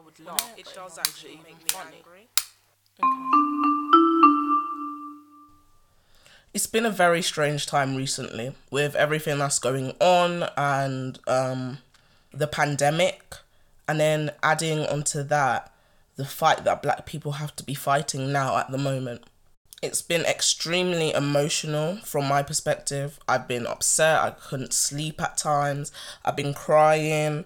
I would laugh. It does actually make me funny. It's been a very strange time recently with everything that's going on and the pandemic, and then adding onto that the fight that black people have to be fighting now at the moment. It's been extremely emotional from my perspective. I've been upset, I couldn't sleep at times, I've been crying.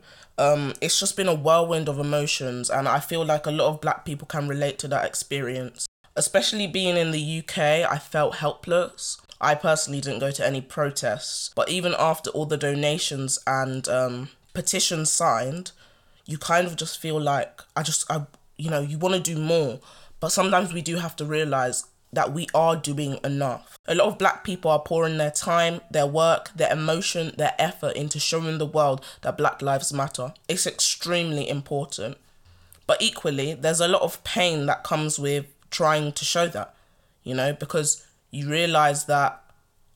It's just been a whirlwind of emotions, and I feel like a lot of black people can relate to that experience. Especially being in the UK, I felt helpless. I personally didn't go to any protests, but even after all the donations and petitions signed, you kind of just feel like, you want to do more, but sometimes we do have to realise that we are doing enough. A lot of black people are pouring their time, their work, their emotion, their effort into showing the world that black lives matter. It's extremely important. But equally, there's a lot of pain that comes with trying to show that, because you realise that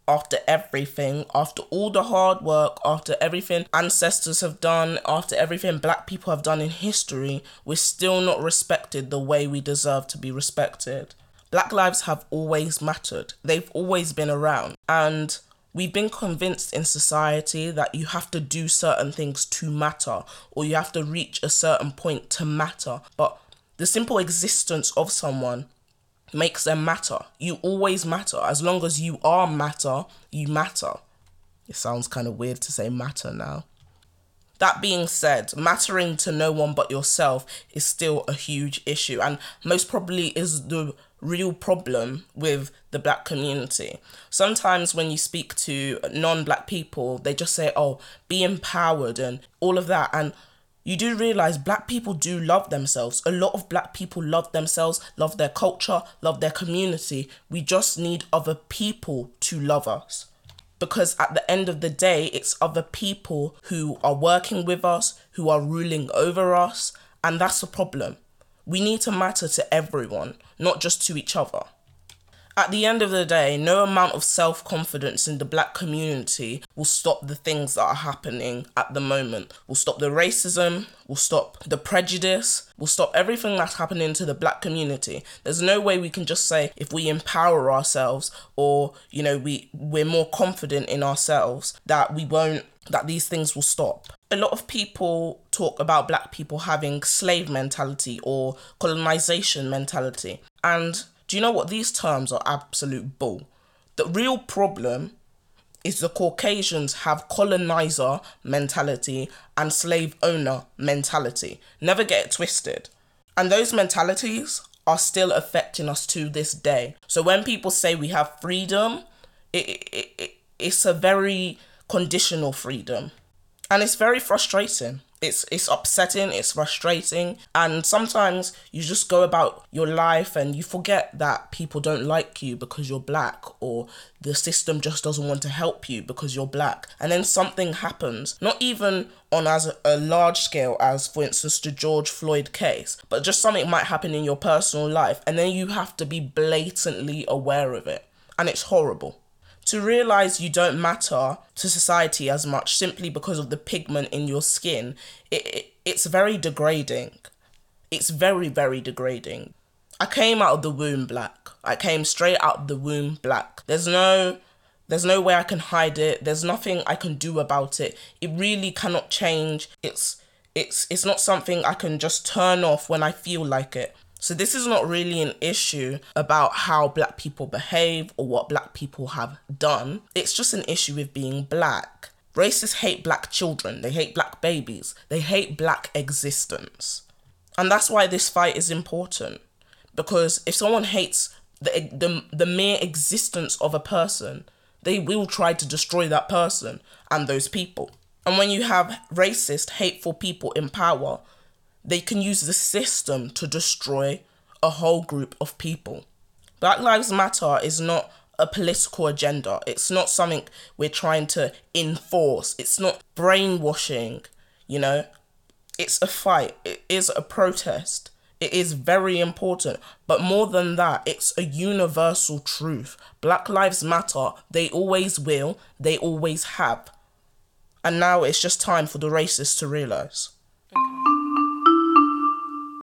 after everything, after all the hard work, after everything ancestors have done, after everything black people have done in history, we're still not respected the way we deserve to be respected. Black lives have always mattered. They've always been around. And we've been convinced in society that you have to do certain things to matter, or you have to reach a certain point to matter. But the simple existence of someone makes them matter. You always matter. As long as you are matter, you matter. It sounds kind of weird to say matter now. That being said, mattering to no one but yourself is still a huge issue, and most probably is the real problem with the black community. Sometimes when you speak to non-black people, they just say, oh, be empowered and all of that. And you do realise black people do love themselves. A lot of black people love themselves, love their culture, love their community. We just need other people to love us. Because at the end of the day, it's other people who are working with us, who are ruling over us, and that's the problem. We need to matter to everyone, not just to each other. At the end of the day, no amount of self-confidence in the black community will stop the things that are happening at the moment. Will stop the racism, will stop the prejudice, will stop everything that's happening to the black community. There's no way we can just say if we empower ourselves or, we're more confident in ourselves that these things will stop. A lot of people talk about black people having slave mentality or colonization mentality. And do you know what? These terms are absolute bull. The real problem is the Caucasians have colonizer mentality and slave owner mentality. Never get it twisted. And those mentalities are still affecting us to this day. So when people say we have freedom, it's a very conditional freedom. And it's very frustrating. It's upsetting, it's frustrating. And sometimes you just go about your life and you forget that people don't like you because you're black, or the system just doesn't want to help you because you're black. And then something happens, not even on as a large scale as, for instance, the George Floyd case, but just something might happen in your personal life. And then you have to be blatantly aware of it. And it's horrible. To realise you don't matter to society as much simply because of the pigment in your skin, it's very degrading. It's very, very degrading. I came out of the womb black. I came straight out of the womb black. There's no way I can hide it. There's nothing I can do about it. It really cannot change. It's not something I can just turn off when I feel like it. So this is not really an issue about how black people behave or what black people have done. It's just an issue with being black. Racists hate black children. They hate black babies. They hate black existence. And that's why this fight is important. Because if someone hates the mere existence of a person, they will try to destroy that person and those people. And when you have racist, hateful people in power, they can use the system to destroy a whole group of people. Black Lives Matter is not a political agenda. It's not something we're trying to enforce. It's not brainwashing, It's a fight. It is a protest. It is very important. But more than that, it's a universal truth. Black Lives Matter. They always will. They always have. And now it's just time for the racists to realise.